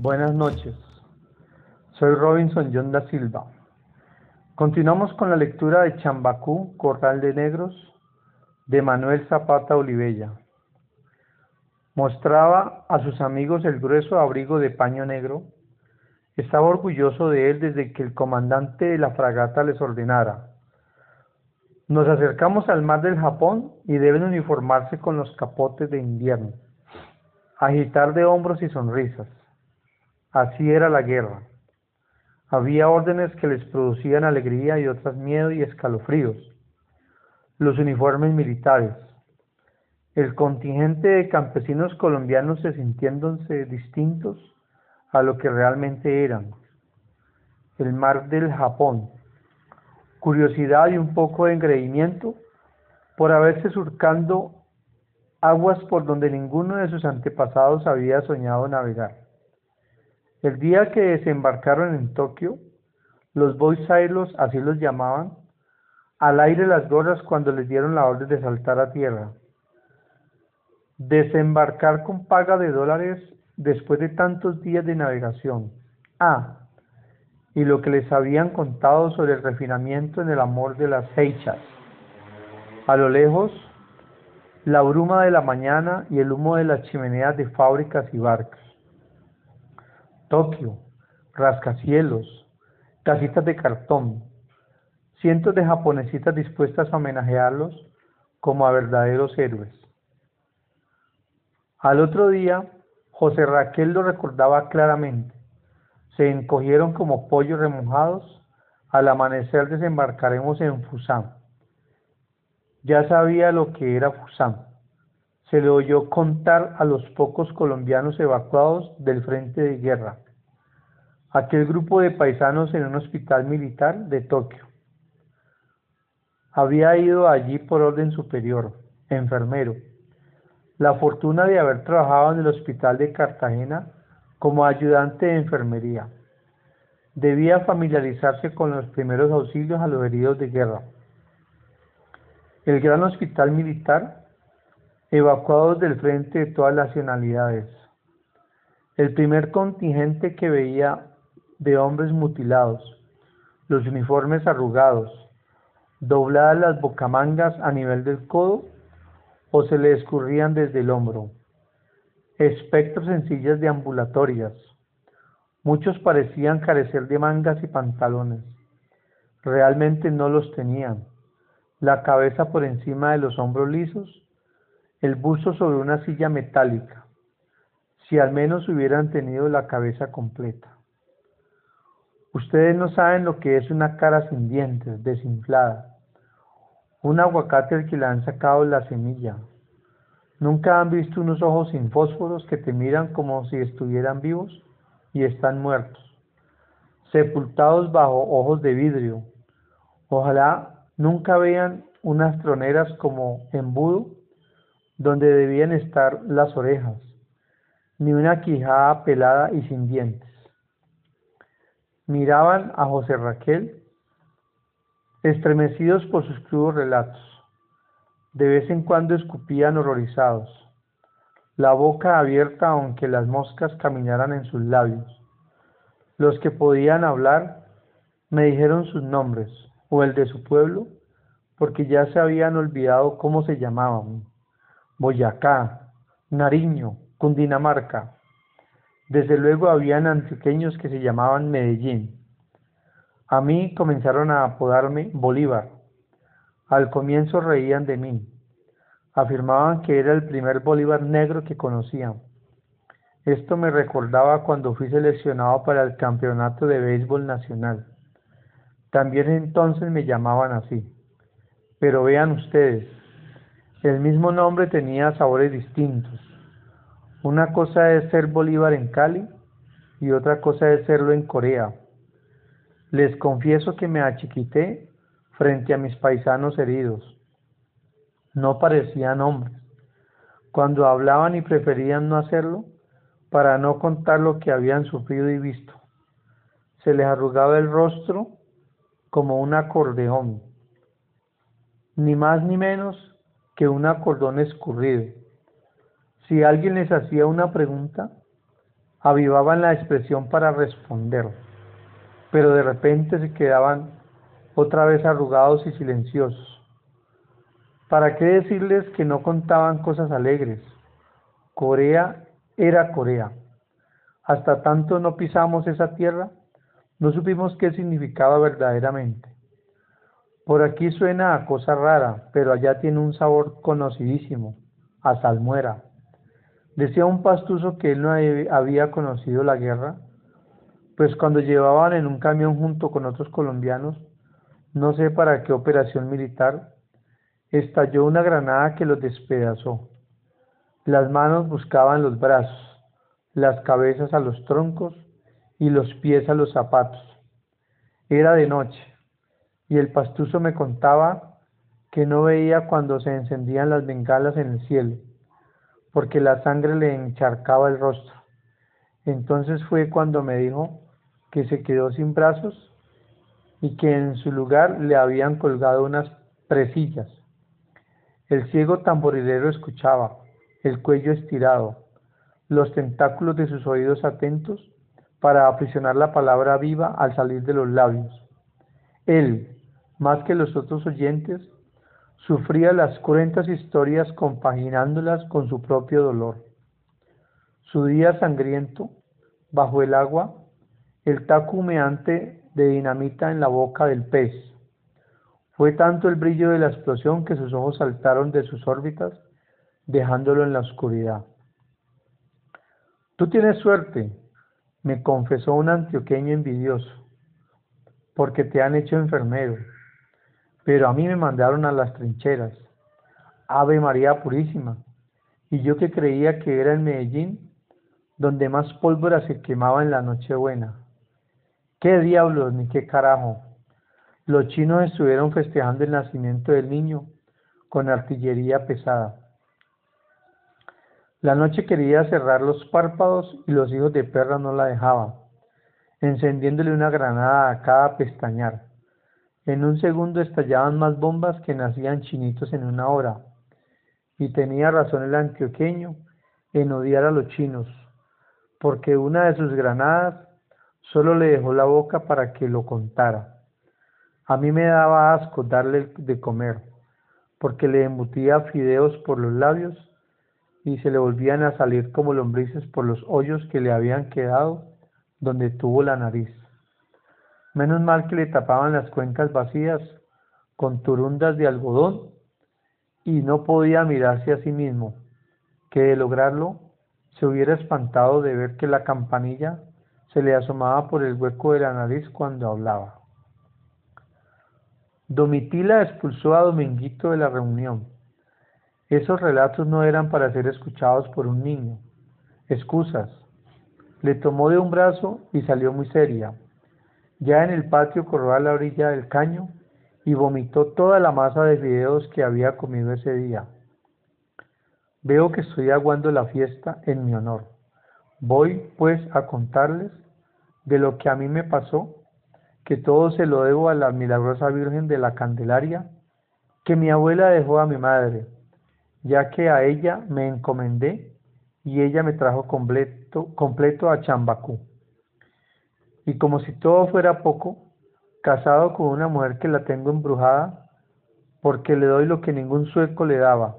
Buenas noches, soy Robinson Yonda Silva. Continuamos con la lectura de Chambacú, Corral de Negros, de Manuel Zapata Olivella. Mostraba a sus amigos el grueso abrigo de paño negro. Estaba orgulloso de él desde que el comandante de la fragata les ordenara: nos acercamos al mar del Japón y deben uniformarse con los capotes de invierno, agitar de hombros y sonrisas. Así era la guerra. Había órdenes que les producían alegría y otras miedo y escalofríos. Los uniformes militares. El contingente de campesinos colombianos se sintiéndose distintos a lo que realmente eran. El mar del Japón. Curiosidad y un poco de engreimiento por haberse surcando aguas por donde ninguno de sus antepasados había soñado navegar. El día que desembarcaron en Tokio, los Boy Sailors, así los llamaban, al aire las gorras cuando les dieron la orden de saltar a tierra. Desembarcar con paga de dólares después de tantos días de navegación. Ah, y lo que les habían contado sobre el refinamiento en el amor de las geishas. A lo lejos, la bruma de la mañana y el humo de las chimeneas de fábricas y barcas. Tokio, rascacielos, casitas de cartón, cientos de japonesitas dispuestas a homenajearlos como a verdaderos héroes. Al otro día, José Raquel lo recordaba claramente. Se encogieron como pollos remojados. Al amanecer desembarcaremos en Fusan. Ya sabía lo que era Fusan. Se le oyó contar a los pocos colombianos evacuados del frente de guerra, aquel grupo de paisanos en un hospital militar de Tokio. Había ido allí por orden superior, enfermero. La fortuna de haber trabajado en el hospital de Cartagena como ayudante de enfermería. Debía familiarizarse con los primeros auxilios a los heridos de guerra. El gran hospital militar, evacuados del frente de todas las nacionalidades. El primer contingente que veía de hombres mutilados, los uniformes arrugados, dobladas las bocamangas a nivel del codo o se le escurrían desde el hombro. Espectros en sillas de ambulatorias. Muchos parecían carecer de mangas y pantalones. Realmente no los tenían. La cabeza por encima de los hombros lisos, el busto sobre una silla metálica, si al menos hubieran tenido la cabeza completa. Ustedes no saben lo que es una cara sin dientes, desinflada, un aguacate al que le han sacado la semilla. Nunca han visto unos ojos sin fósforos que te miran como si estuvieran vivos y están muertos, sepultados bajo ojos de vidrio. Ojalá nunca vean unas troneras como embudo donde debían estar las orejas, ni una quijada pelada y sin dientes. Miraban a José Raquel, estremecidos por sus crudos relatos. De vez en cuando escupían horrorizados, la boca abierta aunque las moscas caminaran en sus labios. Los que podían hablar me dijeron sus nombres, o el de su pueblo, porque ya se habían olvidado cómo se llamaban. Boyacá, Nariño, Cundinamarca. Desde luego habían antioqueños que se llamaban Medellín. A mí comenzaron a apodarme Bolívar. Al comienzo reían de mí. Afirmaban que era el primer Bolívar negro que conocían. Esto me recordaba cuando fui seleccionado para el campeonato de béisbol nacional. También entonces me llamaban así. Pero vean ustedes, el mismo nombre tenía sabores distintos. Una cosa es ser Bolívar en Cali y otra cosa es serlo en Corea. Les confieso que me achiquité frente a mis paisanos heridos. No parecían hombres. Cuando hablaban y preferían no hacerlo, para no contar lo que habían sufrido y visto. Se les arrugaba el rostro como un acordeón, ni más ni menos que un acordeón escurrido. Si alguien les hacía una pregunta, avivaban la expresión para responder, pero de repente se quedaban otra vez arrugados y silenciosos. ¿Para qué decirles que no contaban cosas alegres? Corea era Corea. Hasta tanto no pisamos esa tierra, no supimos qué significaba verdaderamente. Por aquí suena a cosa rara, pero allá tiene un sabor conocidísimo, a salmuera. Decía un pastuso que él no había conocido la guerra, pues cuando llevaban en un camión junto con otros colombianos, no sé para qué operación militar, estalló una granada que los despedazó. Las manos buscaban los brazos, las cabezas a los troncos y los pies a los zapatos. Era de noche, y el pastuso me contaba que no veía cuando se encendían las bengalas en el cielo, porque la sangre le encharcaba el rostro. Entonces fue cuando me dijo que se quedó sin brazos y que en su lugar le habían colgado unas presillas. El ciego tamborilero escuchaba, el cuello estirado, los tentáculos de sus oídos atentos para aprisionar la palabra viva al salir de los labios. Él, más que los otros oyentes, sufría las cruentas historias compaginándolas con su propio dolor. Su día sangriento, bajo el agua, el taco humeante de dinamita en la boca del pez. Fue tanto el brillo de la explosión que sus ojos saltaron de sus órbitas, dejándolo en la oscuridad. «Tú tienes suerte», me confesó un antioqueño envidioso, «porque te han hecho enfermero, pero a mí me mandaron a las trincheras. Ave María Purísima, y yo que creía que era en Medellín, donde más pólvora se quemaba en la Nochebuena. ¡Qué diablos, ni qué carajo! Los chinos estuvieron festejando el nacimiento del niño con artillería pesada. La noche quería cerrar los párpados y los hijos de perra no la dejaban, encendiéndole una granada a cada pestañear. En un segundo estallaban más bombas que nacían chinitos en una hora. Y tenía razón el antioqueño en odiar a los chinos, porque una de sus granadas solo le dejó la boca para que lo contara. A mí me daba asco darle de comer, porque le embutía fideos por los labios y se le volvían a salir como lombrices por los hoyos que le habían quedado donde tuvo la nariz. Menos mal que le tapaban las cuencas vacías con turundas de algodón y no podía mirarse a sí mismo, que de lograrlo se hubiera espantado de ver que la campanilla se le asomaba por el hueco de la nariz cuando hablaba. Domitila expulsó a Dominguito de la reunión. Esos relatos no eran para ser escuchados por un niño. Excusas. Le tomó de un brazo y salió muy seria. Ya en el patio corrió a la orilla del caño y vomitó toda la masa de fideos que había comido ese día. Veo que estoy aguando la fiesta en mi honor. Voy, pues, a contarles de lo que a mí me pasó, que todo se lo debo a la milagrosa Virgen de la Candelaria, que mi abuela dejó a mi madre, ya que a ella me encomendé y ella me trajo completo a Chambacú. Y como si todo fuera poco, casado con una mujer que la tengo embrujada, porque le doy lo que ningún sueco le daba,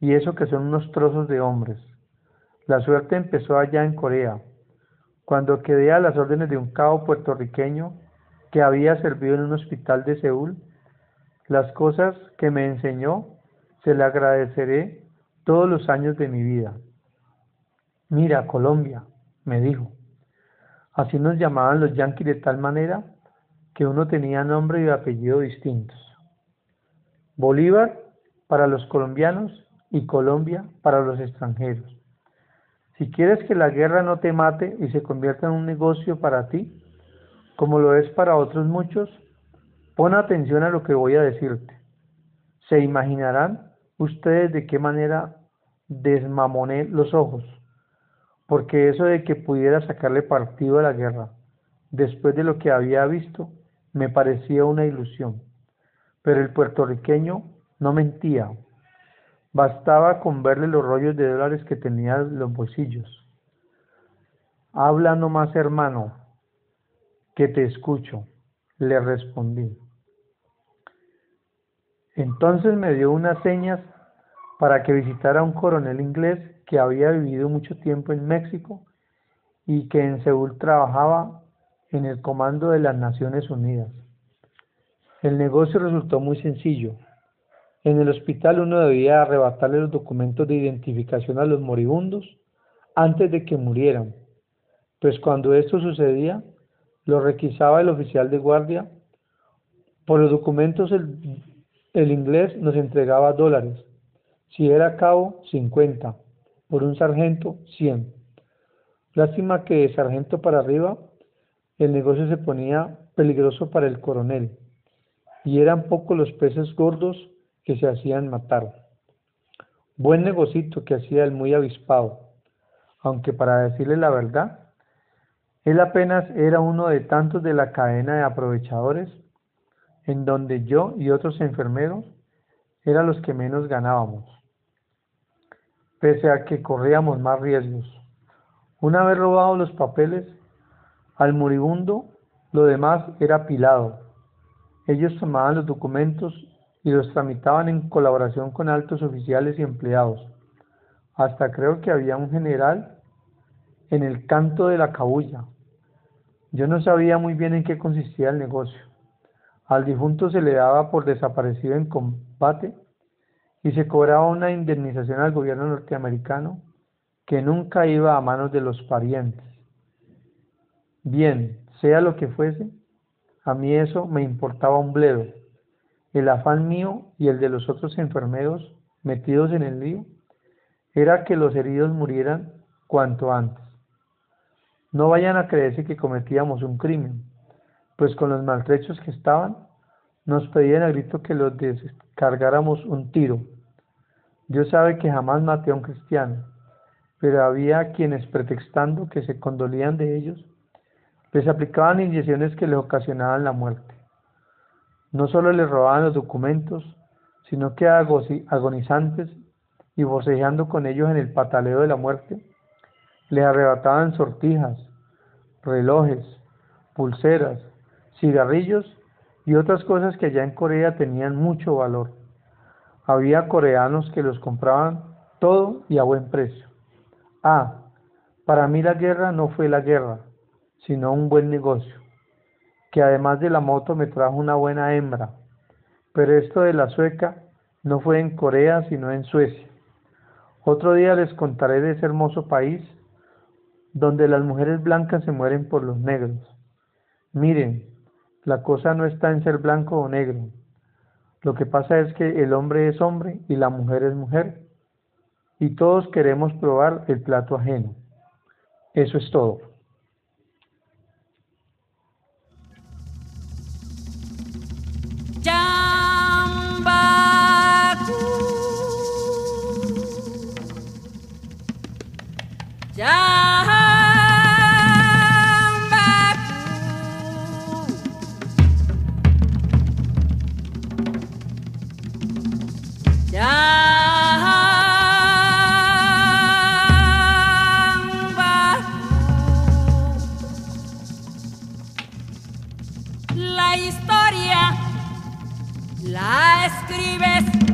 y eso que son unos trozos de hombres. La suerte empezó allá en Corea, cuando quedé a las órdenes de un cabo puertorriqueño que había servido en un hospital de Seúl. Las cosas que me enseñó se le agradeceré todos los años de mi vida. Mira, Colombia, me dijo. Así nos llamaban los yanquis de tal manera que uno tenía nombre y apellido distintos. Bolívar para los colombianos y Colombia para los extranjeros. Si quieres que la guerra no te mate y se convierta en un negocio para ti, como lo es para otros muchos, pon atención a lo que voy a decirte. Se imaginarán ustedes de qué manera desmamoné los ojos, porque eso de que pudiera sacarle partido a la guerra, después de lo que había visto, me parecía una ilusión. Pero el puertorriqueño no mentía. Bastaba con verle los rollos de dólares que tenía en los bolsillos. Habla nomás, hermano, que te escucho, le respondí. Entonces me dio unas señas para que visitara a un coronel inglés que había vivido mucho tiempo en México y que en Seúl trabajaba en el comando de las Naciones Unidas. El negocio resultó muy sencillo. En el hospital uno debía arrebatarle los documentos de identificación a los moribundos antes de que murieran, pues cuando esto sucedía, lo requisaba el oficial de guardia. Por los documentos el inglés nos entregaba dólares, si era cabo 50, por un sargento 100. Lástima que de sargento para arriba el negocio se ponía peligroso para el coronel, y eran pocos los peces gordos que se hacían matar. Buen negocito que hacía el muy avispado, aunque para decirle la verdad, él apenas era uno de tantos de la cadena de aprovechadores, en donde yo y otros enfermeros eran los que menos ganábamos, pese a que corríamos más riesgos. Una vez robados los papeles al moribundo, lo demás era apilado. Ellos tomaban los documentos y los tramitaban en colaboración con altos oficiales y empleados. Hasta creo que había un general en el canto de la cabulla. Yo no sabía muy bien en qué consistía el negocio. Al difunto se le daba por desaparecido en combate y se cobraba una indemnización al gobierno norteamericano que nunca iba a manos de los parientes. Bien, sea lo que fuese, a mí eso me importaba un bledo. El afán mío y el de los otros enfermeros metidos en el lío era que los heridos murieran cuanto antes. No vayan a creerse que cometíamos un crimen, pues con los maltrechos que estaban, nos pedían a grito que los descargáramos un tiro. Dios sabe que jamás maté a un cristiano, pero había quienes, pretextando que se condolían de ellos, les aplicaban inyecciones que les ocasionaban la muerte. No solo les robaban los documentos, sino que agonizantes y forcejeando con ellos en el pataleo de la muerte, les arrebataban sortijas, relojes, pulseras, cigarrillos y otras cosas que allá en Corea tenían mucho valor. Había coreanos que los compraban todo y a buen precio. Ah, para mí la guerra no fue la guerra, sino un buen negocio, que además de la moto me trajo una buena hembra, pero esto de la sueca no fue en Corea, sino en Suecia. Otro día les contaré de ese hermoso país, donde las mujeres blancas se mueren por los negros. Miren, la cosa no está en ser blanco o negro, lo que pasa es que el hombre es hombre y la mujer es mujer, y todos queremos probar el plato ajeno. Eso es todo. La historia la escribes.